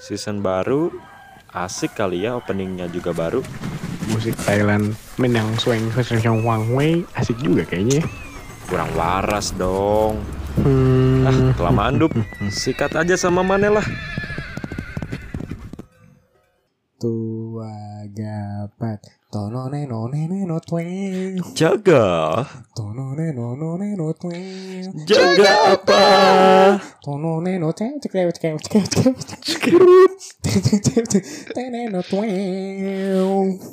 Season baru, asik kali ya, openingnya juga baru. Musik Thailand, menang swing yang Wang Wei, asik juga kayaknya. Kurang waras dong. Kelamaan dup, sikat aja sama Manela. Tua gapat, tono neno neno tweng. Jaga. Tono neno neno tweng. Jaga apa? Tono neno tweng.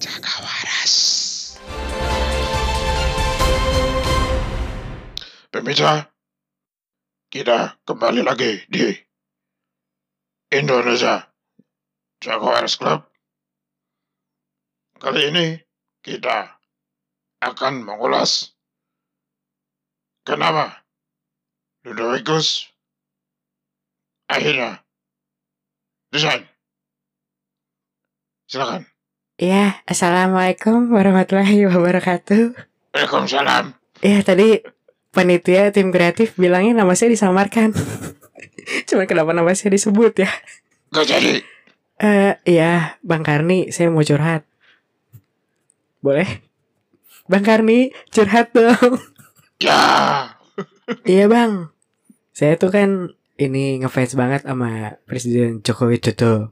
Jago Waras. Pemirsa, kita kembali lagi di Indonesia Jago Waras Club. Kali ini kita akan mengulas kenapa Ludwigus akhirnya resign. Silakan. Ya, assalamualaikum warahmatullahi wabarakatuh. Waalaikumsalam. Ya, tadi panitia tim kreatif bilangnya nama saya disamarkan. Cuman kenapa nama saya disebut ya? Gak jadi. Ya, Bang Karni, saya mau curhat. Boleh? Bang Karni, curhat dong. Ya. Iya Bang, saya tuh kan ini ngefans banget sama Presiden Joko Widodo.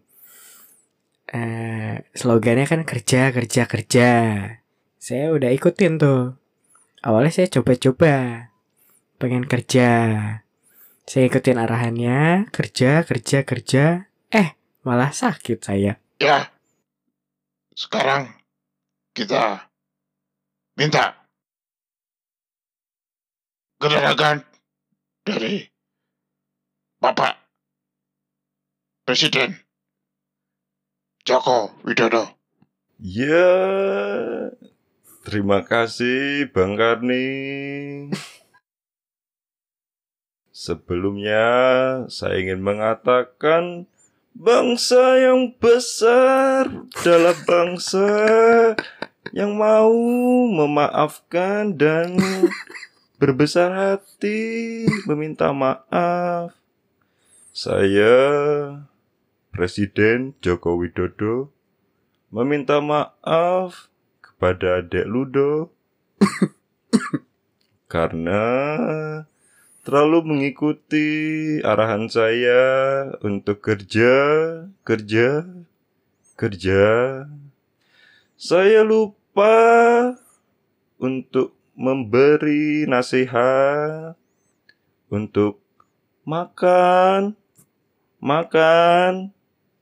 Slogannya kan kerja, kerja, kerja. Saya udah ikutin tuh. Awalnya saya coba-coba, pengen kerja. Saya ikutin arahannya, kerja, kerja, kerja. Malah sakit saya. Ya. Sekarang kita minta keterangan dari Bapak Presiden Joko Widodo. Ya, terima kasih Bang Karni. Sebelumnya saya ingin mengatakan bangsa yang besar adalah bangsa yang mau memaafkan dan berbesar hati meminta maaf. Saya, Presiden Joko Widodo, meminta maaf kepada Adik Ludo karena terlalu mengikuti arahan saya untuk kerja, kerja, kerja. Saya lupa untuk memberi nasihat, untuk makan, makan,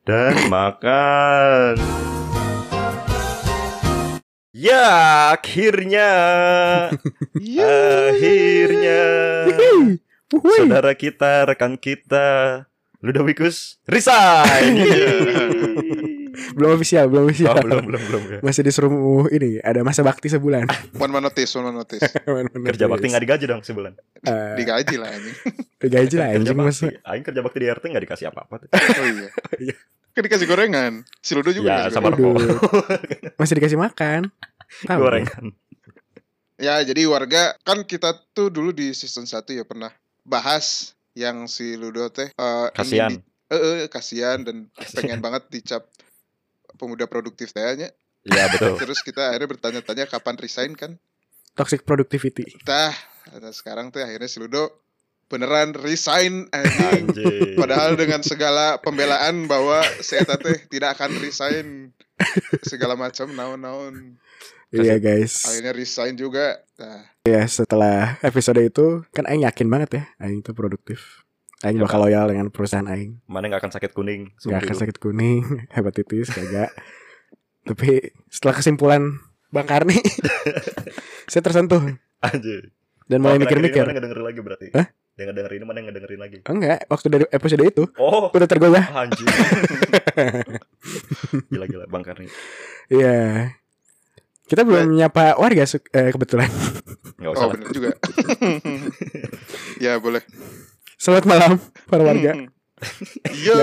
dan makan. Ya, akhirnya, akhirnya, saudara kita, rekan kita, Ludovikus resign. Belum official. Belum. Ya. Masih disuruh ini, ada masa bakti sebulan. One man notice. Kerja bakti nggak digaji dong sebulan? Digaji lah ini. Digaji lah. Aing kerja bakti di RT nggak dikasih apa-apa. Oh iya. Kan dikasih gorengan. Si Ludo juga ya, sama Ludo. Masih dikasih makan. Gorengan. Ya, jadi warga, kan kita tuh dulu di season 1 ya pernah bahas yang si Ludo teh kasihan dan pengen banget dicap pemuda produktif tehnya. Iya, betul. Terus kita akhirnya bertanya-tanya kapan resign kan? Toxic productivity. Nah, sekarang tuh akhirnya si Ludo beneran resign anjing. Padahal dengan segala pembelaan bahwa si Eta teh tidak akan resign segala macam naon-naon. Iya guys, akhirnya resign juga. Iya, setelah episode itu kan Aing yakin banget ya, Aing tuh produktif. Aing bakal loyal dengan perusahaan Aing. Mana gak akan sakit kuning. Gak akan sakit kuning, hepatitis kagak. Tapi setelah kesimpulan Bang Karni saya tersentuh anjing. Dan mulai mikir-mikir. Mana gak dengerin lagi berarti? Hah? Yang ngedengerin ini mana yang ngedengerin lagi? Enggak, waktu dari episode itu udah tergoyah. Anjir. Gila-gila Bang Karni. Iya. Kita belum nyapa warga kebetulan. Enggak usah. Oh, bener juga. Ya, boleh. Selamat malam para warga. Yo.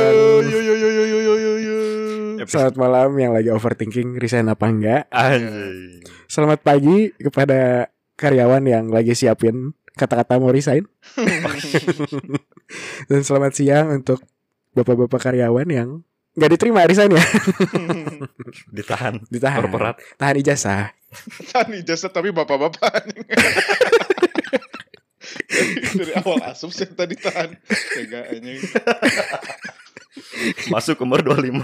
Selamat malam yang lagi overthinking resign apa enggak. Anjir. Selamat pagi kepada karyawan yang lagi siapin kata-kata mau resign. Dan selamat siang untuk bapak-bapak karyawan yang nggak diterima arisannya. Ditahan korporat, tahan ijazah. Tahan ijazah tapi bapak-bapak. Dari awal asup saya tadi tahan. Tegaknya. Masuk umur 25,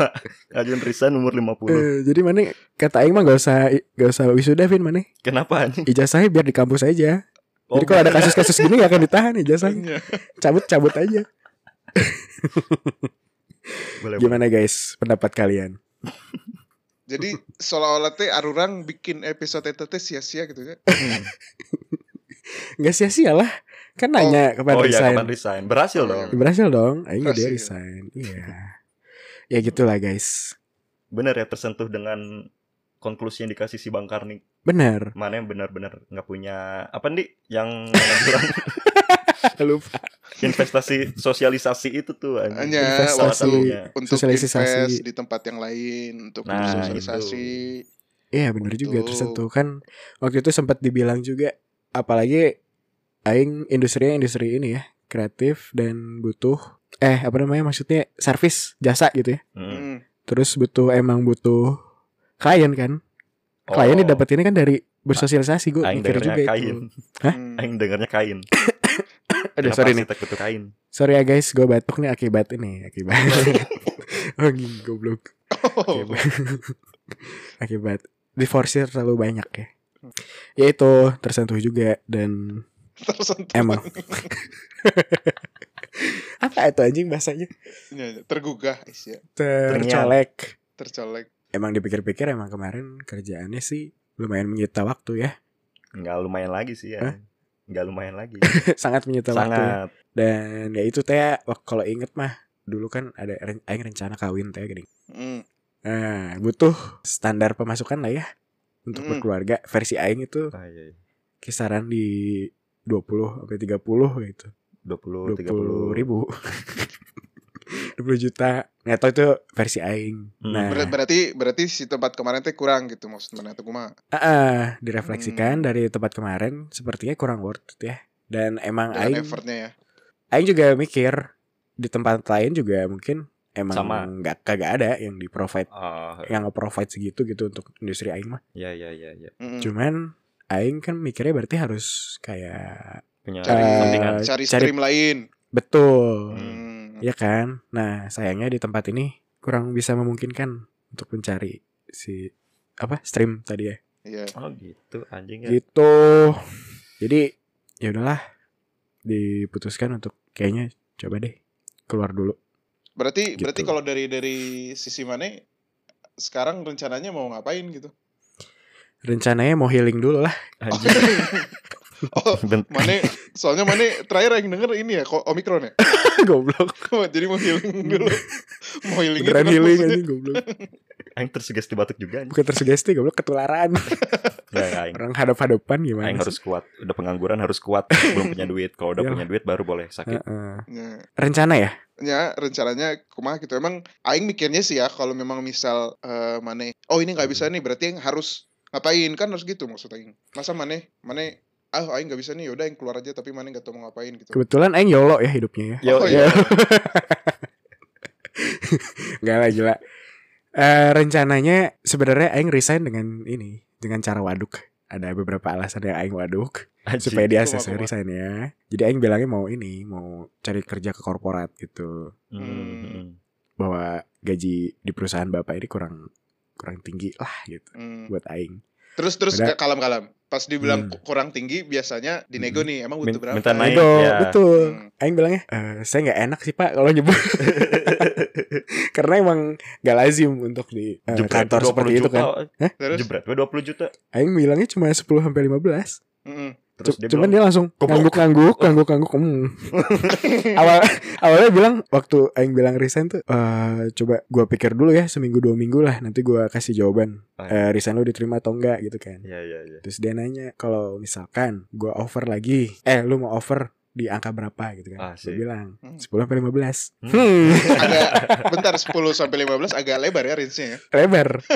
ajuan resign umur 50. Jadi mana kata aing mah gak usah wisuda, Vin, mana? Kenapa anjing? Ijazahnya biar di kampus aja. Oh, jadi kalau ada kasus-kasus gini gak akan ditahan ijazahnya. Cabut-cabut aja. Boleh, gimana guys pendapat kalian? Jadi seolah-olah teh arurang bikin episode eta teh sia-sia gitu ya. Enggak sia-sia lah. Kan nanya kapan resign. Kapan resign. Berhasil dong. Berhasil dong. Aing dia resign. Iya. Ya gitulah guys. Benar ya, tersentuh dengan konklusi yang dikasih si Bang Karni. Benar. Mana yang benar-benar enggak punya apa nih yang lupa. Investasi sosialisasi itu tuh anjing. Investasi untuk sosialisasi di tempat yang lain untuk sosialisasi. Iya benar juga, tersentuh kan. Waktu itu sempat dibilang juga, apalagi aing industri ini ya, kreatif dan butuh maksudnya servis jasa gitu ya. Terus butuh klien kan. Klien didapetinnya kan dari bersosialisasi. Gue mikir juga kain. Hah? Aing dengarnya kain. Aduh, sorry nih. Kain. Sorry ya guys, gue batuk nih akibat ini, goblok. Akibat diforsir terlalu banyak ya. Ya itu tersentuh juga dan tersentuh emang. Apa itu anjing bahasanya? Tergugah ya. Tercolek. Emang dipikir-pikir emang kemarin kerjaannya sih lumayan menyita waktu ya. Enggak lumayan lagi sih ya. Hah? Enggak lumayan lagi. Sangat menyita waktu. Ya. Dan ya itu teh kalau inget mah dulu kan ada aing rencana kawin teh gini. Nah, butuh standar pemasukan lah ya. Untuk berkeluarga versi aing itu kisaran di 20 sampai 30 gitu. 20 ribu. 20 juta. Nggak tahu itu versi aing. Nah, berarti si tempat kemarin teh kurang gitu maksudnya tuh kumaha. Direfleksikan dari tempat kemarin sepertinya kurang worth it ya. Dan emang dengan aing effortnya ya. Aing juga mikir di tempat lain juga mungkin emang kagak ada yang di-provide, yang nge-provide segitu gitu untuk industri aing mah. Iya. Cuman aing kan mikirnya berarti harus kayak cari stream lain. Betul. Iya kan? Nah, sayangnya di tempat ini kurang bisa memungkinkan untuk mencari si stream tadi ya. Iya. Oh, gitu anjing ya. Gitu. Jadi ya udahlah diputuskan untuk kayaknya coba deh keluar dulu. Berarti gitu. Berarti kalau dari sisi mana sekarang rencananya mau ngapain gitu? Rencananya mau healing dulu lah. Mana soalnya mana terakhir yang denger ini ya Omikron ya? Goblok. Jadi mau healing dulu. Mau healing dulu. Healing aja goblok. Aing tersugesti batuk juga. Bukan tersugesti goblok, ketularan. Orang hadap-hadapan gimana? Aing harus kuat. Udah pengangguran harus kuat. Belum punya duit. Kalau udah punya duit baru boleh sakit. Rencana ya? Ya rencananya kumaha gitu. Emang aing mikirnya sih ya kalau memang misal maneh ini enggak bisa nih berarti yang harus ngapain kan harus gitu maksud aing. Masa maneh aing enggak bisa nih yaudah aing keluar aja tapi maneh enggak tahu mau ngapain gitu. Kebetulan aing YOLO ya hidupnya ya. Iya. Enggak lah gila. Rencananya sebenarnya aing resign dengan ini, dengan cara waduk. Ada beberapa alasan yang aing waduk. Anjir, supaya dia resign ya. Jadi aing bilangnya mau cari kerja ke korporat gitu. Bahwa gaji di perusahaan bapak ini kurang tinggi lah gitu buat aing. Terus kalem-kalem. Pas dibilang kurang tinggi biasanya dinego nih. Emang butuh berapa? Minta naik. Ya. Betul. Aing bilangnya, saya enggak enak sih Pak kalau nyebut. Karena emang gak lazim untuk di kantor seperti itu kan. Jebret 20 juta. Aing bilangnya cuma 10 sampai 15. Terus cuman dia langsung ngangguk-ngangguk. Awalnya bilang waktu aing bilang resign tuh coba gue pikir dulu ya seminggu 2 minggu lah nanti gue kasih jawaban resign lu diterima atau enggak gitu kan. Iya. Terus dia nanya kalau misalkan gue over lagi lu mau over di angka berapa gitu kan. Gue bilang 10 sampai 15. Agak bentar 10 sampai 15 agak lebar ya range-nya ya. Lebar.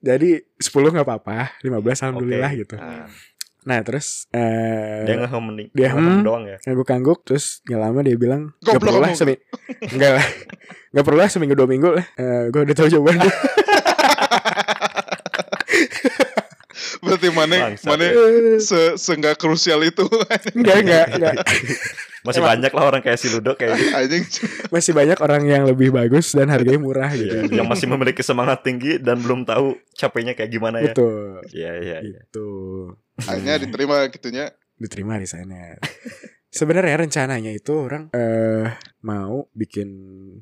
Jadi 10 enggak apa-apa, 15 alhamdulillah gitu. Nah terus dia ngehem doang ya, ngangguk-ngangguk. Terus gak lama dia bilang, gak perlu lah seminggu. Enggak lah, gak perlu lah seminggu 2 minggu lah, gue udah tahu jawabannya. Berarti mana se-nggak krusial itu. Enggak Masih banyak lah orang kayak si Ludo kayak gitu. Masih banyak orang yang lebih bagus dan harganya murah gitu. Yang masih memiliki semangat tinggi dan belum tahu capeknya kayak gimana ya. Betul. Iya gitu. Akhirnya diterima gitunya. Diterima desainnya. Sebenarnya rencananya itu orang mau bikin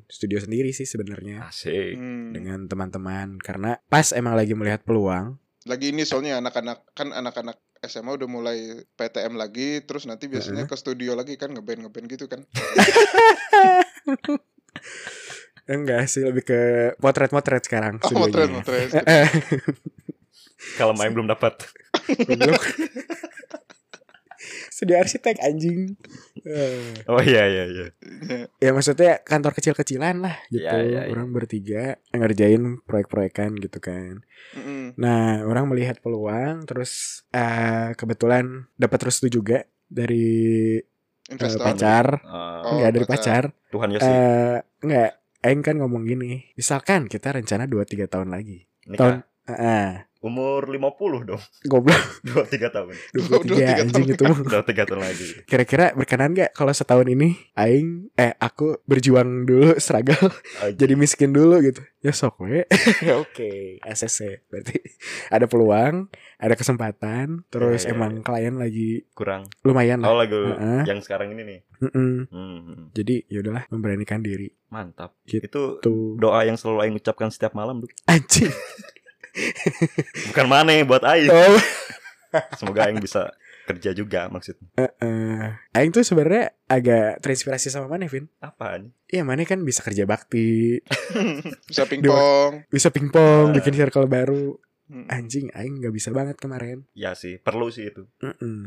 studio sendiri sih sebenarnya. Asik. Dengan teman-teman karena pas emang lagi melihat peluang. Lagi ini soalnya anak-anak SMA udah mulai PTM lagi, terus nanti biasanya ke studio lagi kan ngeband gitu kan. Enggak sih, lebih ke potret sekarang. Oh, potret. Kalau main belum dapat. Belum. Studio arsitek anjing. Oh iya. Ya maksudnya kantor kecil-kecilan lah gitu. Ya. Orang bertiga ngerjain proyek-proyekan gitu kan. Nah orang melihat peluang. Terus kebetulan dapat restu juga dari pacar. Enggak dari pacar. Tuhan ya sih. Enggak, Aing kan ngomong gini, misalkan kita rencana 2-3 tahun lagi nikah. Umur 50 dong. Goblok. 23 tahun. 23 anjing itu. 23 tahun lagi. Kira-kira berkenan gak kalau setahun ini aku berjuang dulu, struggle, jadi miskin dulu gitu. Ya sok we. Oke. ACC. Berarti ada peluang, ada kesempatan. Terus emang klien lagi kurang. Lumayan lah. Oh lagi yang sekarang ini nih. Jadi yaudahlah, memberanikan diri. Mantap gitu. Itu doa yang selalu Aing ucapkan setiap malam. Anjing. Bukan mana buat Aing. Semoga Aing bisa kerja juga maksudnya. Aing tuh sebenarnya agak terinspirasi sama mana, Vin? Apaan? Iya, mana kan bisa kerja bakti. Bisa pingpong, bikin circle baru. Anjing, Aing gak bisa banget kemarin. Ya sih, perlu sih itu.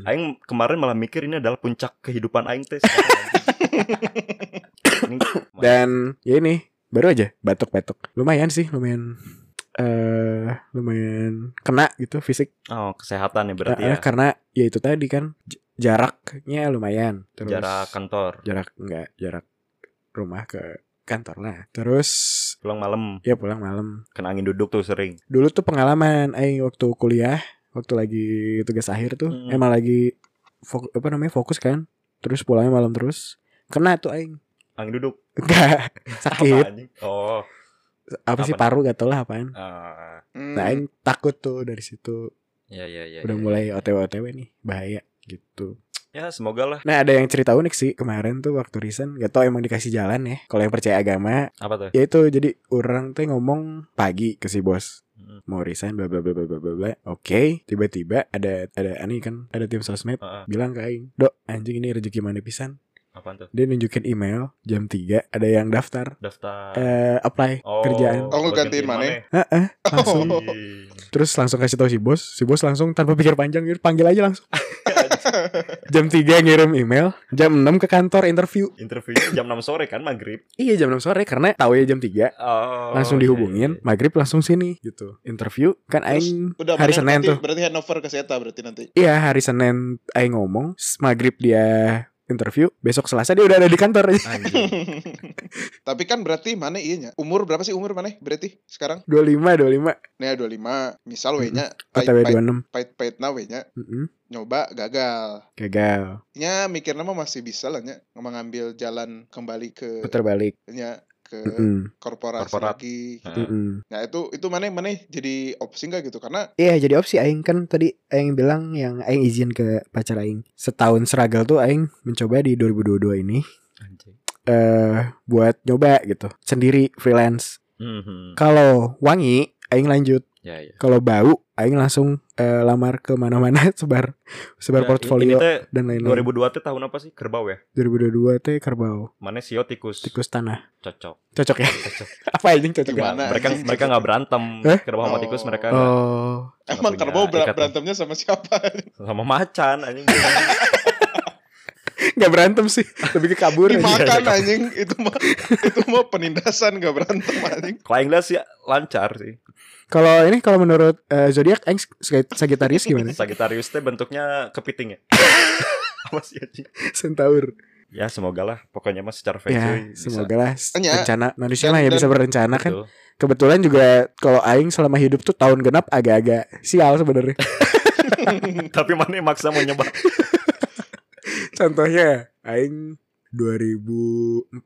Aing kemarin malah mikir ini adalah puncak kehidupan Aing tes. Dan ya ini baru aja batuk. Lumayan sih. Lumayan kena gitu fisik. Oh, kesehatan ya berarti ya. Karena ya itu tadi kan jaraknya lumayan. Terus, jarak kantor. Jarak rumah ke kantor lah. Terus pulang malam. Kena angin duduk tuh sering. Dulu tuh pengalaman Aing waktu kuliah, waktu lagi tugas akhir tuh emang lagi fokus kan. Terus pulangnya malam terus. Kena tuh Aing. Angin duduk. Enggak. Sakit. Oh. Apa sih paru gak tau lah apaan. Nah Aing takut tuh dari situ. Ya, udah mulai OTW nih, bahaya gitu. Ya semoga lah. Nah ada yang cerita unik sih kemarin tuh waktu resign. Gak tau emang dikasih jalan ya. Kalau yang percaya agama. Apa tuh? Ya itu jadi orang tuh ngomong pagi ke si bos, mau resign bla bla bla. Oke. Tiba-tiba ada ini kan, ada tim sosmed bilang ke Aing, "Dok, anjing ini rezeki mana pisan." Apaan tuh? Dia nunjukin email jam 3 ada yang daftar apply kerjaan. Oh, gantiin mana? Langsung. Terus langsung kasih tahu si bos langsung tanpa pikir panjang gitu panggil aja langsung. Jam 3 ngirim email, jam 6 ke kantor interview. Interviewnya jam 6 sore kan maghrib. Iya jam 6 sore karena tahu ya jam 3. Langsung dihubungin, maghrib langsung sini gitu. Interview kan Aing hari Senin tuh. Berarti handover ke Eta berarti nanti. Iya hari Senin Aing ngomong, maghrib dia interview, besok Selasa dia udah ada di kantor. Tapi kan berarti mana iya nya? Umur berapa sih umur mana berarti sekarang? 25. Nah 25 misal W-nya OTW 26. Pahit-pahitna W-nya nyoba gagal. Nya mikirnya mah masih bisa lah nya mengambil jalan kembali ke putar balik nya ke korporasi lagi gitu. Nah itu mana jadi opsi gak gitu karena iya jadi opsi. Aing kan tadi Aing bilang yang Aing izin ke pacar Aing setahun struggle tuh Aing mencoba di 2022 ini buat nyoba gitu sendiri freelance. Kalau wangi Aing lanjut. Kalau bau Aing langsung lamar ke mana-mana sebar portfolio ini dan lain-lain. 2002 teh tahun apa sih? Kerbau ya? 2022 teh kerbau. Mana sio tikus tanah. Cocok ya? Cocok. Apa anjing cocok? Gimana? Mereka gak berantem. Kerbau sama tikus mereka. Emang kerbau berantemnya sama siapa? Sama macan anjing. Gak berantem sih, lebih ke kabur. Dimakan aja, anjing. Itu mah penindasan, gak berantem anjing. Kalau English ya lancar sih. Kalau ini, kalau menurut zodiak Sagittarius gimana? Sagittarius teh bentuknya kepiting ya. Apa sih anjing? Centaur. Ya semoga lah, pokoknya mas secara feng shui. Ya semoga lah, rencana manusia lah ya bisa berencana kan. Betul. Kebetulan juga kalau aing selama hidup tuh tahun genap agak-agak sial sebenarnya. Tapi mana yang maksa mau nyoba. Contohnya aing 2016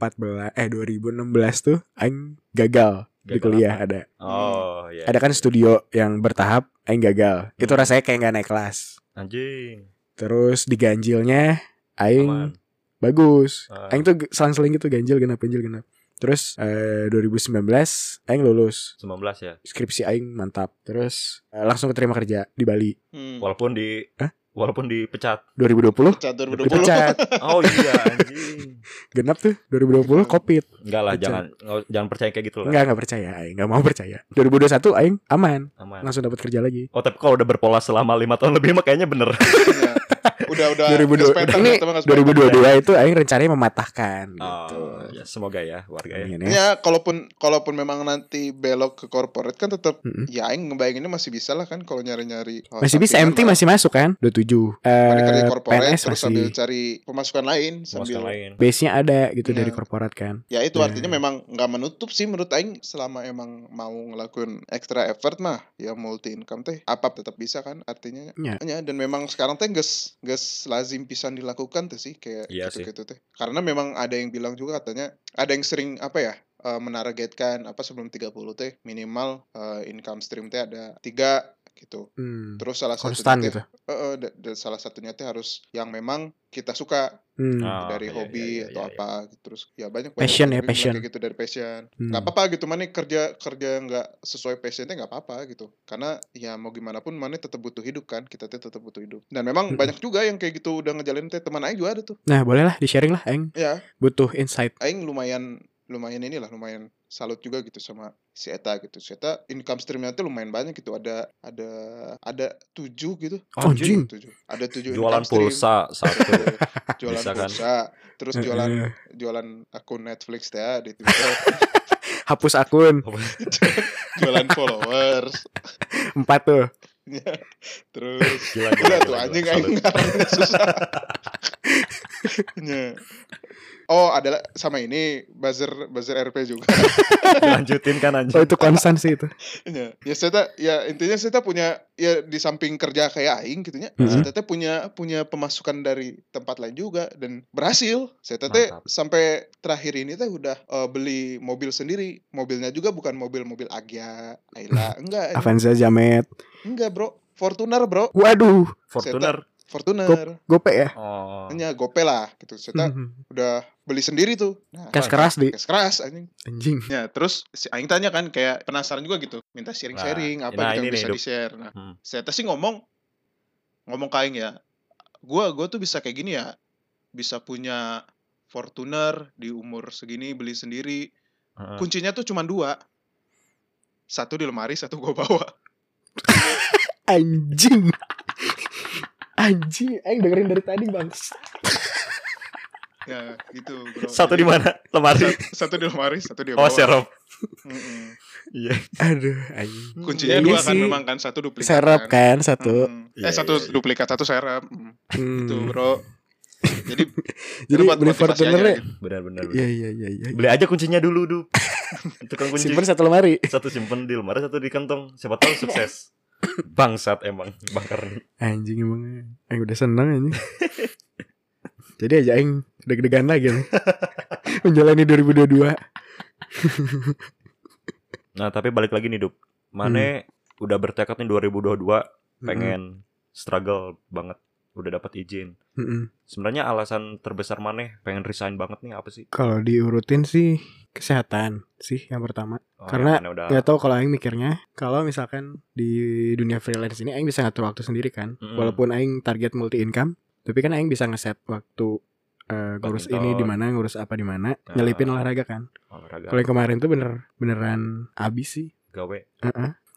tuh aing gagal di kuliah apa? Ada. Oh iya. Ada kan studio yang bertahap, aing gagal. Itu rasanya kayak enggak naik kelas. Anjing. Terus diganjilnya aing bagus. Aing tuh selang-seling gitu ganjil genap. Terus 2019 aing lulus. 19 ya. Skripsi aing mantap. Terus langsung keterima kerja di Bali. Walaupun dipecat. 2020? Dipecat. Oh iya anjing. Genap tuh 2020 Covid. Enggak lah, jangan percaya kayak gitu lah. Enggak percaya aing, enggak mau percaya. 2021 aing aman. Langsung dapat kerja lagi. Oh, tapi kalau udah berpola selama 5 tahun lebih mah kayaknya bener. Udah 2022 itu aing rencananya mematahkan gitu. Ya, semoga ya warga ya. Kalaupun memang nanti belok ke corporate kan tetap ya aing ngebayanginnya masih bisa lah kan kalau nyari-nyari. Masih bisa MT masih masuk kan? 27. PNS terus sambil cari pemasukan lain base-nya ada gitu dari korporat kan. Ya itu artinya memang enggak menutup sih menurut aing selama emang mau ngelakuin extra effort mah ya multi income teh apap tetap bisa kan artinya. Ya dan memang sekarang teh geus lazim pisan dilakukan tuh sih kayak gitu teh. Karena memang ada yang bilang juga katanya ada yang sering menargetkan sebelum 30 teh minimal income stream teh ada 3 gitu. Terus salah satunya gitu. Salah satunya teh harus yang memang kita suka dari hobi atau terus ya banyak passion gitu dari passion. Enggak apa-apa gitu mana kerja enggak sesuai passionnya enggak apa-apa gitu. Karena ya mau gimana pun mana tetap butuh hidup kan. Kita tetap butuh hidup. Dan memang banyak juga yang kayak gitu udah ngejalanin teh teman aing juga ada tuh. Nah, boleh lah di-sharing lah aing. Ya. Butuh insight. Aing lumayan salut juga gitu sama si Eta gitu. Si Eta income streamnya tuh lumayan banyak gitu. Ada 7 gitu. Anjing. 7. Ada 7 jualan pulsa satu. Jualan pulsa. Terus jualan akun Netflix ya di Twitter. Hapus akun. Jualan followers. 4 tuh. Terus gila tuh anjing susah. Oh adalah sama ini buzzer RP juga. Lanjutin kan anjing. Oh itu konstan sih itu. Ya saya intinya saya punya ya di samping kerja kayak aing gitu nya. Saya punya pemasukan dari tempat lain juga dan berhasil. Saya sampai terakhir ini udah beli mobil sendiri. Mobilnya juga bukan mobil Agya, Ayla, enggak. Avanza Jamet. Enggak, Bro. Fortuner, Bro. Waduh, Fortuner. Gope ya? Oh. Ya, gope lah gitu. Saya udah beli sendiri tuh. Nah, cash keras anjing. Ya, terus si aing tanya kan kayak penasaran juga gitu. Minta sharing-sharing yang bisa di-share. Nah, saya sih ngomong ke aing ya. Gua tuh bisa kayak gini ya. Bisa punya Fortuner di umur segini beli sendiri. Kuncinya tuh cuma 2. 1 di lemari, 1 gua bawa. Anjing, aing dengerin dari tadi bang. Ya gitu bro. Satu di mana? Lemari. Satu di lemari, satu di bawah. Oh serop. Iya. Aduh, anjing. Kuncinya 2 kan memang kan, 1 duplikat. Serop kan 1. Satu duplikat, 1 serop. Gitu bro. Jadi buat motivasinya. Benar. Iya. Beli aja kuncinya dulu dup. Tukang kunci. Simpen 1 lemari. 1 simpen di lemari, 1 di kantong. Siapa tahu sukses. Bangsat emang Bang Karni. Anjing emang. Aing udah senang anjing. Jadi aja aing deg-degan lagi nih. Menjalani 2022. Nah, tapi balik lagi nih, Dup. Mane udah bertekad nih 2022 pengen struggle banget, udah dapat izin. Sebenarnya alasan terbesar Mane pengen resign banget nih apa sih? Kalau diurutin sih kesehatan sih yang pertama. Karena nggak tahu kalau aing mikirnya kalau misalkan di dunia freelance ini aing bisa ngatur waktu sendiri kan. Walaupun aing target multi income, tapi kan aing bisa ngeset waktu ngurus ini di mana, ngurus apa di mana, nyelipin olahraga kan. Kalau yang kemarin tuh beneran abis sih. Gawe.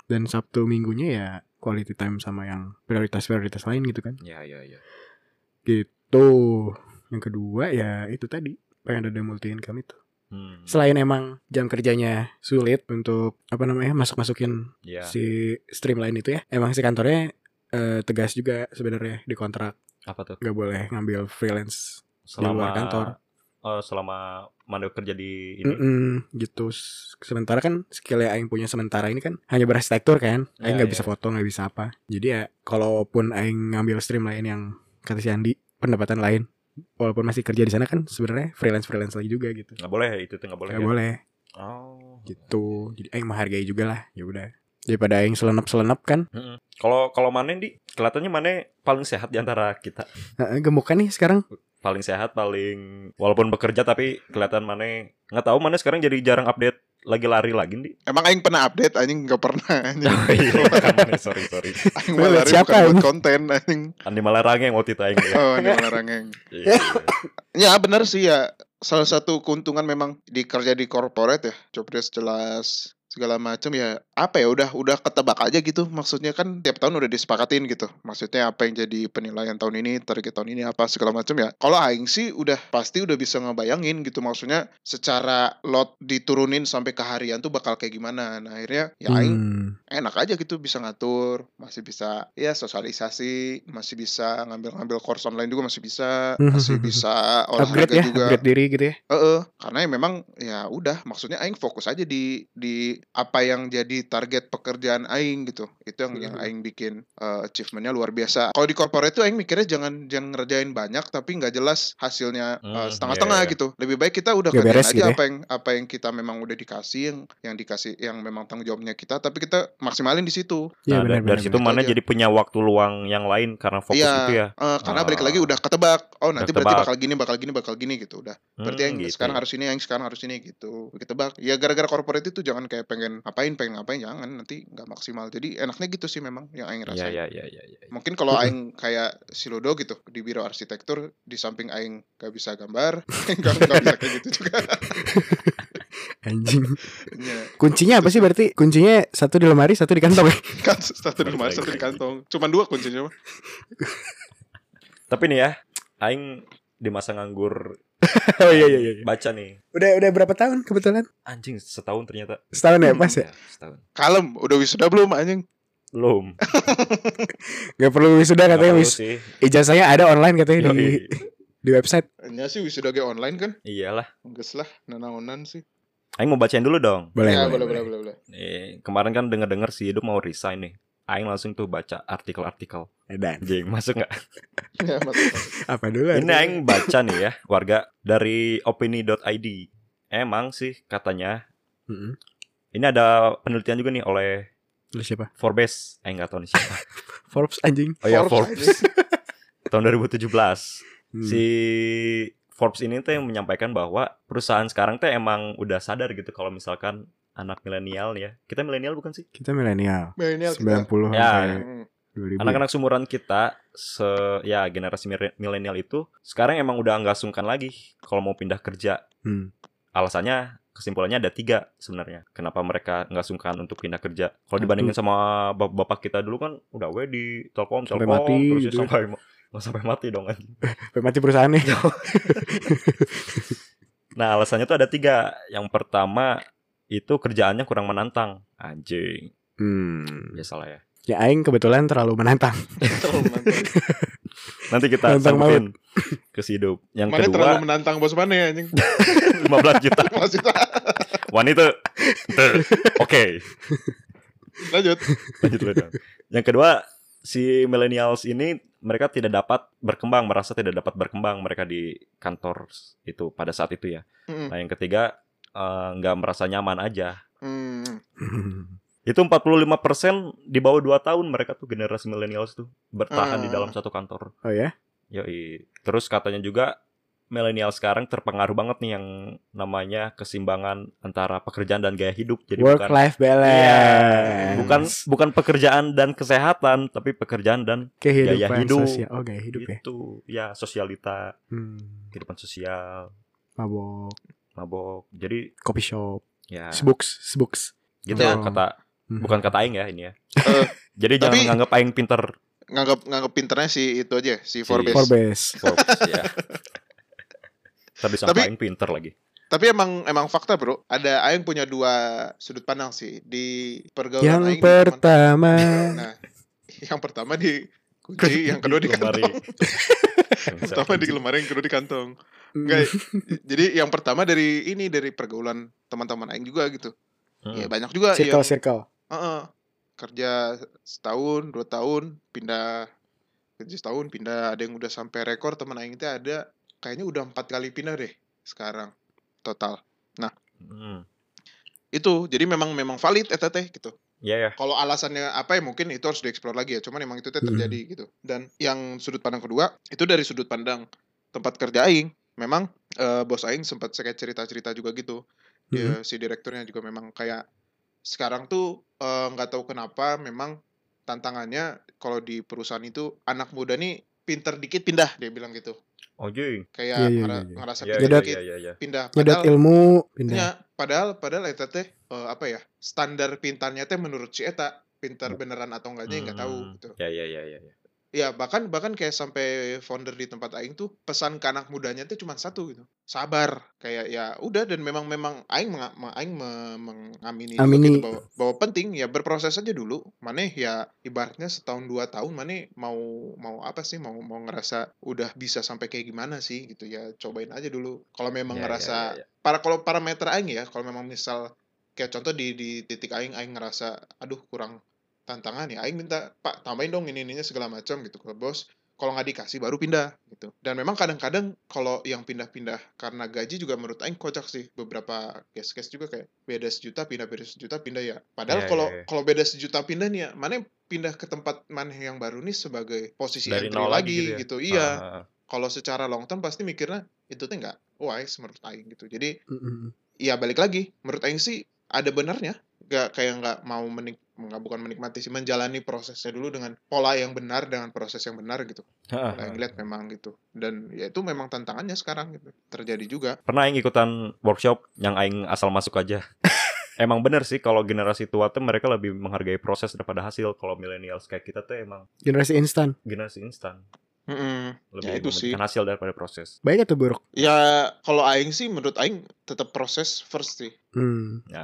Dan Sabtu Minggunya ya quality time sama yang prioritas lain gitu kan. Iya. Gitu. Yang kedua ya itu tadi, pengen ada multi income itu. Selain emang jam kerjanya sulit untuk masuk-masukin si streamline itu ya, emang si kantornya tegas juga sebenarnya di kontrak. Apa tuh? Gak boleh ngambil freelance selama, di luar kantor. Oh, selama mandor kerja di ini. Gitu. Sementara kan skill yang Aing punya sementara ini kan hanya berarsitektur kan. Aing gak bisa foto, gak bisa apa. Jadi ya kalaupun Aing ngambil streamline yang kata si Andi, pendapatan lain, walaupun masih kerja di sana kan sebenarnya freelance lagi juga gitu. Nggak boleh itu tuh, nggak boleh. Nggak boleh. Oh. Gitu. Jadi Aing menghargai juga lah. Ya udah. Daripada Aing selenap kan. Kalau mana Di, kelihatannya mana paling sehat di antara kita? Gemukan nih sekarang. Paling sehat, paling walaupun bekerja tapi kelihatan mana nggak tahu, mana sekarang jadi jarang update. Lagi lari Di. Emang Aing pernah update, Aing gak pernah. Oh, iya, bukan, sorry. Aing malah lari bukan buat konten, Aing. Andi malah rangeng waktu itu Aing. Oh, Andi malah rangeng. Ya benar sih ya. Salah satu keuntungan memang dikerja di corporate ya. Jobdesk jelas, segala macam ya, apa ya udah ketebak aja gitu. Maksudnya kan tiap tahun udah disepakatin gitu. Maksudnya apa yang jadi penilaian tahun ini, target tahun ini apa segala macam ya. Kalau Aing sih udah pasti udah bisa ngebayangin gitu, maksudnya secara lot diturunin sampai ke harian tuh bakal kayak gimana. Nah akhirnya ya Aing enak aja gitu, bisa ngatur, masih bisa ya sosialisasi, masih bisa ngambil course online juga masih bisa, masih bisa olahraga ya, juga. Upgrade diri gitu ya. Karena ya memang ya udah, maksudnya Aing fokus aja di apa yang jadi target pekerjaan Aing gitu. Itu yang Aing bikin achievementnya luar biasa. Kalau di corporate itu Aing mikirnya jangan ngerjain banyak tapi gak jelas hasilnya, setengah-setengah gitu. Lebih baik kita udah kerjain aja gitu ya. Apa yang kita memang udah dikasih, yang dikasih, yang memang tanggung jawabnya kita, tapi kita maksimalin di situ. Nah, dari situ mana jadi punya waktu luang yang lain karena fokus itu ya. Karena balik lagi udah ketebak. Oh nanti berarti bakal gini gitu udah. Berarti yang gitu. Sekarang harus ini, yang sekarang harus ini gitu. Ketebak. Ya gara-gara corporate itu jangan kayak pengen ngapain jangan, nanti nggak maksimal. Jadi enaknya gitu sih memang yang Aing rasain. Ya. Mungkin kalau Aing kayak si Ludo gitu di biro arsitektur, di samping Aing nggak bisa gambar, nggak bisa kayak gitu juga. Anjing. Ya. Kuncinya apa sih berarti? Kuncinya satu di lemari, satu di kantong. Kan satu di lemari, satu di kantong. Cuman dua kuncinya. Tapi nih ya, Aing di masa nganggur. Oh iya. Baca nih. Udah berapa tahun kebetulan? Anjing, setahun ternyata. Setahun ya pas ya? Setahun. Kalem, udah wisuda belum anjing? Belum. Gak perlu wisuda katanya. Ijazahnya ada online katanya. Yo, di website. Nya sih wisuda kayak online kan? Iyalah. Enggak lah, nanaonan sih. Aing mau bacain dulu dong. Boleh. Kemarin kan denger si Hidup mau resign nih. Aing langsung tuh baca artikel-artikel. Jeng, masuk gak? Ya, masuk. Apa dulu? Ini Aing baca nih ya, warga, dari opini.id. Emang sih katanya, ini ada penelitian juga nih oleh siapa? Forbes. Aing gak tahu nih siapa. Forbes anjing. Oh ya, Forbes. Tahun 2017. Si Forbes ini tuh yang menyampaikan bahwa perusahaan sekarang tuh emang udah sadar gitu kalau misalkan anak milenial ya. Kita milenial bukan sih? Kita milenial. 90-an ya. 2000. Anak-anak seumuran kita generasi milenial itu sekarang emang udah nggak sungkan lagi kalau mau pindah kerja. Alasannya kesimpulannya ada 3 sebenarnya. Kenapa mereka nggak sungkan untuk pindah kerja? Kalau dibandingin sama bapak kita dulu kan udah we di Telkom terus sampai sampai mati dong kan. Sampai mati perusahaannya. Nah, alasannya tuh ada 3. Yang pertama itu kerjaannya kurang menantang. Anjing. Biasalah ya. Ya Aing kebetulan terlalu menantang. Nanti kita sampein ke si Hidup. Yang kedua, terlalu menantang bos mana ya anjing? 15 juta. Wanita. Oke. Lanjut. Yang kedua, si millennials ini mereka merasa tidak dapat berkembang mereka di kantor itu pada saat itu ya. Nah, yang ketiga nggak merasa nyaman aja. Itu 45% di bawah 2 tahun mereka tuh, generasi millennials tuh bertahan di dalam satu kantor. Oh ya? Yoi. Terus katanya juga millennial sekarang terpengaruh banget nih yang namanya keseimbangan antara pekerjaan dan gaya hidup. Jadi work life balance. Yeah, bukan pekerjaan dan kesehatan, tapi pekerjaan dan gaya hidup. Sosial. Oh, gaya hidup ya. Itu ya sosialita. Kehidupan sosial. Mabok. Jadi coffee shop. Ya. Sebooks. Gitu ya. Bukan kata Aing ya ini ya. Jadi jangan nganggap Aing pinter. Nganggap pinternya si itu aja, si Forbes. Ya. Tapi Aing pinter lagi. Tapi emang fakta bro, ada Aing punya dua sudut pandang sih di pergaulan yang Aing. Pertama. Nah, yang pertama di kunci, yang kedua di kantong. Pertama di lemari, yang kedua di kantong. Enggak, jadi yang pertama dari pergaulan teman-teman Aing juga gitu. Ya banyak juga. Circle. Kerja setahun, 2 tahun, pindah. Kerja setahun, pindah. Ada yang udah sampai rekor, teman Aing itu ada. Kayaknya udah 4 kali pindah deh sekarang total. Nah, itu jadi memang valid teh gitu. Yeah. Kalau alasannya apa ya mungkin itu harus dieksplor lagi ya. Cuman emang itu terjadi gitu. Dan yang sudut pandang kedua itu dari sudut pandang tempat kerja Aing. Memang bos Aing sempat kayak cerita-cerita juga gitu. Dia, si direkturnya juga memang kayak sekarang tuh nggak tahu kenapa memang tantangannya kalau di perusahaan itu anak muda nih pinter dikit pindah, dia bilang gitu. Kayak ngerasa pindah padahal ilmu pindah. Ya, padahal Eta teh apa ya? Standar pintarnya teh menurut si Eta, pintar beneran atau enggaknya enggak tahu gitu. Ya, bahkan kayak sampai founder di tempat Aing tuh pesan ke anak mudanya tuh cuma satu gitu. Sabar, kayak ya udah, dan memang Aing mengamini gitu, bahwa penting ya berproses aja dulu. Maneh ya ibaratnya setahun 2 tahun maneh mau apa sih, mau ngerasa udah bisa sampai kayak gimana sih gitu ya, cobain aja dulu. Kalau memang kalau parameter Aing ya, kalau memang misal kayak contoh di titik Aing ngerasa aduh kurang tantangan ya, Aing minta, Pak tambahin dong ininya segala macam gitu ke bos. Kalau nggak dikasih baru pindah gitu. Dan memang kadang-kadang kalau yang pindah-pindah karena gaji juga menurut Aing kocak sih. Beberapa case-case juga kayak beda 1 juta pindah ya. Padahal kalau beda 1 juta pindah nih ya, mana pindah ke tempat mana yang baru nih sebagai posisi dari entry lagi gitu. Ya? Gitu. Iya. Kalau secara long term pasti mikirnya itu tuh enggak wise menurut Aing gitu. Jadi ya balik lagi, menurut Aing sih ada benarnya. Bukan menikmati sih, menjalani prosesnya dulu dengan pola yang benar, dengan proses yang benar gitu. Yang lihat memang gitu. Dan ya itu memang tantangannya sekarang gitu. Terjadi juga. Pernah Aing ikutan workshop yang Aing asal masuk aja. Emang benar sih kalau generasi tua tuh mereka lebih menghargai proses daripada hasil. Kalau milenial kayak kita tuh emang generasi instan. Lebih itu sih, hasil daripada proses. Baik atau buruk? Ya kalau Aing sih, menurut Aing tetap proses first sih.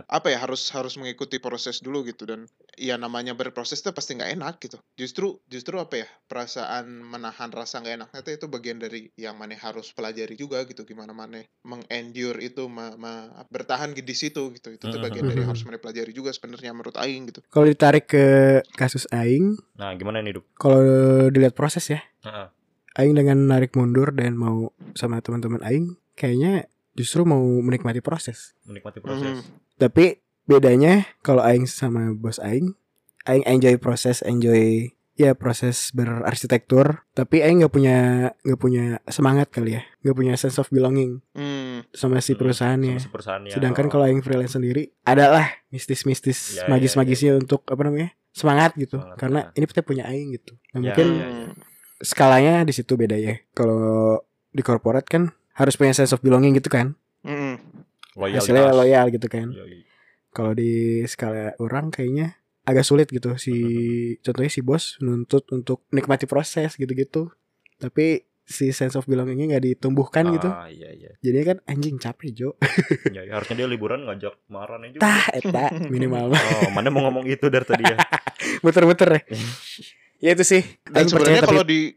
Apa ya, harus mengikuti proses dulu gitu. Dan ya namanya berproses itu pasti nggak enak gitu. Justru apa ya, perasaan menahan rasa nggak enaknya itu bagian dari yang mana harus pelajari juga gitu. Gimana mana meng-endure itu, bertahan di situ gitu. Itu tuh bagian dari yang harus mana pelajari juga sebenarnya menurut Aing gitu. Kalau ditarik ke kasus Aing, nah gimana nih Duk? Kalau dilihat proses ya, Aing dengan narik mundur dan mau sama teman-teman Aing, kayaknya justru mau menikmati proses. Tapi bedanya kalau Aing sama bos Aing enjoy ya proses berarsitektur. Tapi Aing nggak punya semangat kali ya, nggak punya sense of belonging sama si perusahaannya. Sedangkan kalau Aing freelance sendiri, adalah mistis-mistis, magis-magisnya untuk apa namanya, semangat gitu. Karena ini kita punya Aing gitu. Nah, mungkin skalanya di situ beda ya. Kalau di corporate kan harus punya sense of belonging gitu kan. Hasilnya loyal gitu kan. Kalau di skala orang kayaknya agak sulit gitu. Contohnya si bos nuntut untuk nikmati proses gitu-gitu. Tapi si sense of belongingnya nggak ditumbuhkan gitu. Jadinya kan anjing capek Jo. Harusnya dia liburan ngajak marahnya juga. Eta minimal. Mana mau ngomong itu dari tadi ya. Muter-muter ya. Ya itu sih. Dan sebenarnya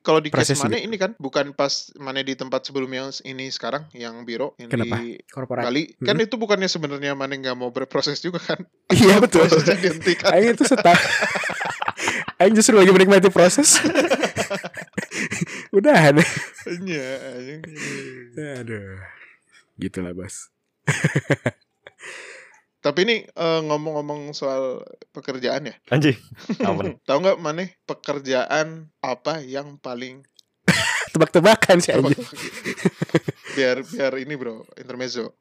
kalau di case mana gitu. Ini kan bukan pas mana di tempat sebelumnya ini sekarang yang biro yang kenapa? Di korporat Bali kan itu bukannya sebenarnya mana nggak mau berproses juga kan? Iya betul. Prosesnya dihentikan. Aing itu setahun. Aing justru lagi menikmati proses. Udah ada. Aduh. Gitulah Bas. Tapi ini ngomong-ngomong soal pekerjaan ya. Anjing. Tahu nggak mana pekerjaan apa yang paling tebak-tebakan sih anjing. Biar ini bro, intermezzo.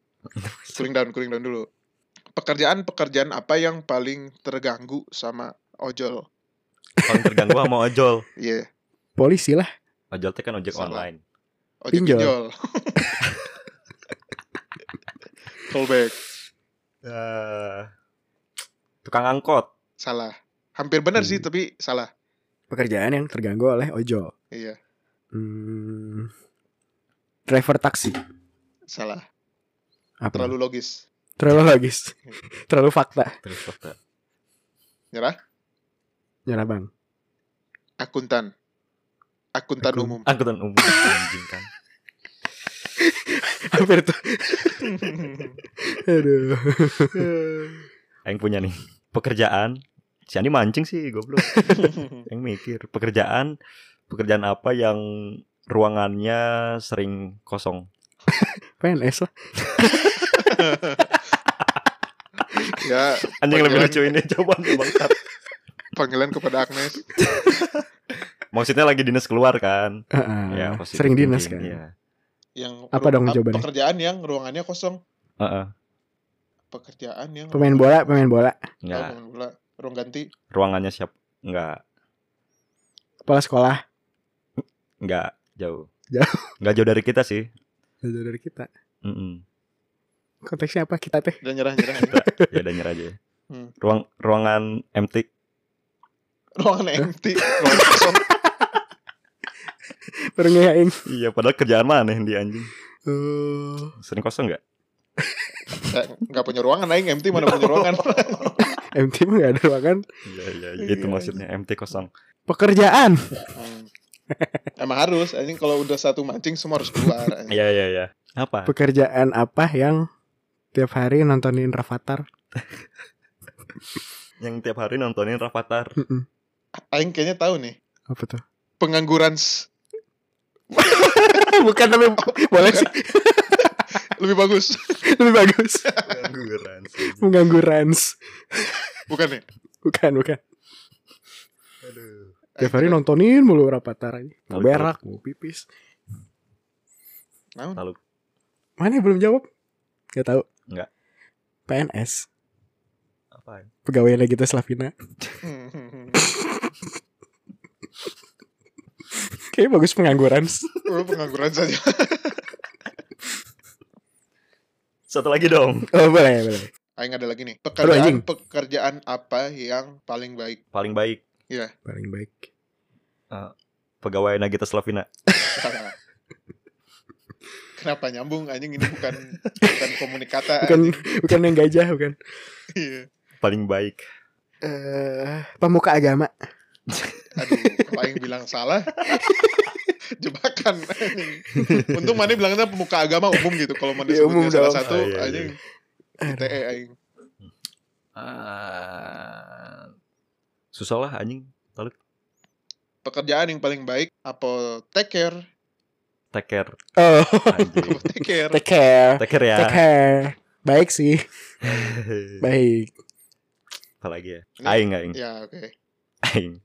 Cooling down dulu. Pekerjaan apa yang paling terganggu sama ojol? Paling terganggu sama ojol. Iya. Yeah. Polisi lah. Ojol teh kan ojek online. Ojek pinjol. Callback. Tukang angkot. Salah. Hampir benar sih tapi salah. Pekerjaan yang terganggu oleh ojol. Iya. Driver taksi. salah. Apa? Terlalu logis. Terlalu logis. Terlalu fakta. Terlalu fakta. Nyerah? Nyerah, Bang. Akuntan. Akuntan umum. Akuntan umum. Anjing kan. Hampir tuh. Aduh. Yang punya nih. Pekerjaan. Si Andi mancing sih, goblok. Yang mikir. Pekerjaan apa yang ruangannya sering kosong? PNS lah. Ya, anjing lebih lucu ini, coba bangsat. Panggilan kepada Agnes. Maksudnya lagi dinas keluar kan? Ya, sering dinas kan. Ya. Yang apa dong jawabannya? Pekerjaan yang ruangannya kosong. Pekerjaan yang pemain bola. Enggak. Pemain bola, ruang ganti. Ruangannya siap? Enggak. Kepala sekolah? Enggak, jauh. Enggak jauh dari kita sih. Jauh dari kita. Konteksnya apa kita teh? Udah nyerah. Ya udah nyerah aja. Ya. Ruangan empty. Ruangan kosong. Baru ngeyain. Iya, padahal kerjaan mana yang di anjing. Sering kosong enggak? Enggak punya ruangan aing, empty mana punya ruangan. Empty mah enggak ada ruangan. Iya, gitu maksudnya empty kosong. Pekerjaan. Emang harus anjing, kalau udah satu mancing semua harus keluar. Iya. Apa? Pekerjaan apa yang tiap hari nontonin Rafatar? Yang tiap hari nontonin Rafatar. Aing kayaknya tahu nih. Apa tuh? Pengangguran. Bukan, tapi boleh sih. Lebih bagus. Pengangguran. Bukan nih. Bukan. Aduh. Tiap hari nontonin mulu Rafatar aja. Mau berak, mau pipis. Lalu mana belum jawab? Gak tahu. Enggak. PNS. Apa? Pegawai Nagita Slavina. Kayaknya bagus pengangguran. Pengangguran saja. Satu lagi dong. Oh, boleh. Aing ada lagi nih. Pekerjaan apa yang paling baik? Paling baik. Iya. Paling baik. Pegawai Nagita Slavina. Kenapa nyambung anjing, ini bukan komunikata. Bukan yang gajah, bukan. Iya. Paling baik. Pemuka agama. Aduh, kalau yang bilang salah. Jebakan anjing. Untung mana bilangnya pemuka agama umum gitu, kalau mana sebutnya salah satu anjing. TE anjing. Susah lah anjing. Talut. Pekerjaan yang paling baik apa take care. Oh. Take care ya. Take care. Baik sih. Baik. Apalagi ya? Aing. Ya, oke. Aing.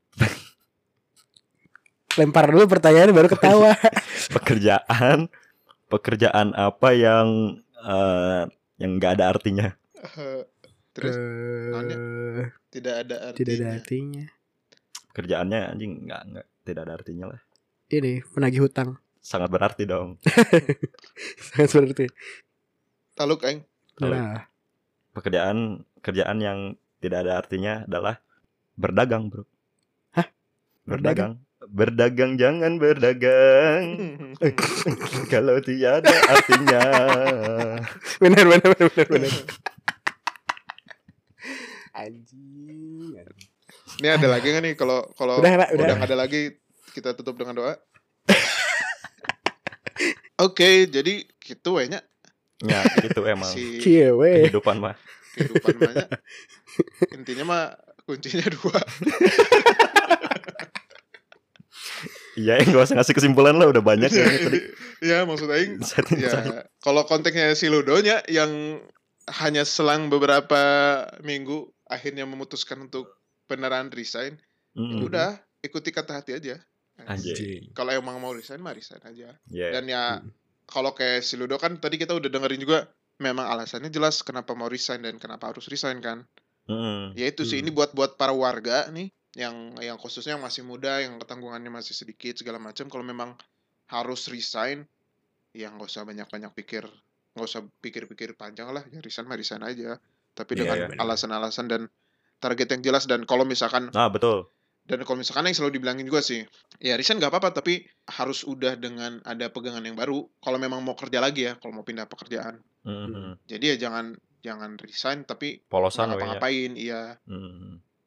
Lempar dulu pertanyaan baru ketawa. Pekerjaan apa yang enggak ada artinya? Terus tidak ada artinya. Kerjaannya anjing enggak tidak ada artinya lah. Ini penagih hutang. Sangat berarti dong. Sangat berarti. Taluk aing. Nah. Pekerjaan yang tidak ada artinya adalah berdagang, bro. Hah? Berdagang jangan berdagang. Kalau tidak ada artinya. Benar. Anjing. Ini ada lagi enggak nih, kalau udah ada lagi kita tutup dengan doa. Oke, jadi gitu wehnya. Ya, gitu emang. Kehidupan mah. Kehidupan mahnya. Intinya mah kuncinya 2. Iya, enggak usah ngasih kesimpulan lah, udah banyak ya tadi. Iya, maksud aing. Ya, kalau konteksnya si Ludonya yang hanya selang beberapa minggu akhirnya memutuskan untuk beneran resign. Ya udah, ikuti kata hati aja. Kalau emang mau resign mah resign aja. Yeah. Dan ya kalau kayak si Ludo kan tadi kita udah dengerin juga, memang alasannya jelas kenapa mau resign dan kenapa harus resign kan. Ya itu sih, ini buat para warga nih yang khususnya yang masih muda, yang ketanggungannya masih sedikit segala macam, kalau memang harus resign ya nggak usah banyak pikir, nggak usah pikir panjang lah, ya resign mah resign aja, tapi dengan alasan-alasan dan target yang jelas. Dan kalau misalkan betul Dan kalau misalkan yang selalu dibilangin juga sih, ya resign nggak apa-apa, tapi harus udah dengan ada pegangan yang baru, kalau memang mau kerja lagi ya, kalau mau pindah pekerjaan. Jadi ya jangan resign, tapi polosan ngapa-ngapain, iya.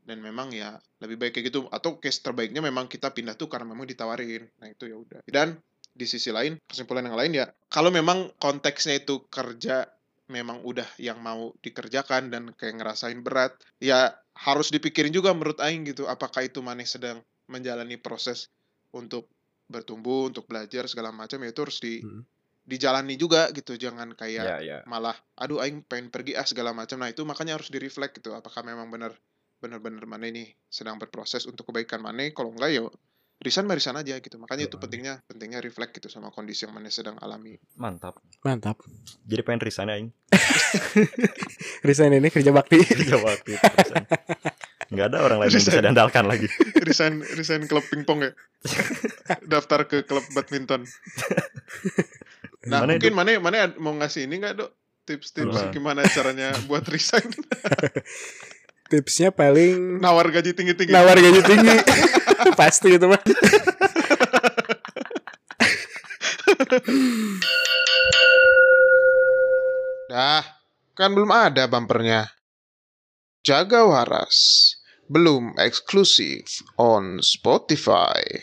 Dan memang ya lebih baik kayak gitu, atau case terbaiknya memang kita pindah tuh karena memang ditawarin, nah itu ya udah. Dan di sisi lain, kesimpulan yang lain ya, kalau memang konteksnya itu kerja memang udah yang mau dikerjakan dan kayak ngerasain berat, ya harus dipikirin juga menurut Aing gitu, apakah itu maneh sedang menjalani proses untuk bertumbuh, untuk belajar segala macam, ya itu harus dijalani juga gitu, jangan kayak malah aduh Aing pengen pergi ah segala macam, nah itu makanya harus direflect gitu, apakah memang benar-benar maneh nih sedang berproses untuk kebaikan maneh, kalau enggak ya resign aja gitu. Makanya itu pentingnya reflect gitu sama kondisi yang mana sedang alami. Mantap. Jadi pengen resign aing. Resign ini kerja bakti. Enggak ada orang lain yang bisa diandalkan lagi. Resign klub pingpong ya. Daftar ke klub badminton. Nah, mana mungkin mana mau ngasih ini enggak, Dok? Tips-tips gimana caranya buat resign? Tipsnya paling nawar gaji tinggi. Pasti gitu mah. Dah, kan belum ada bumpernya. Jaga Waras belum eksklusif on Spotify.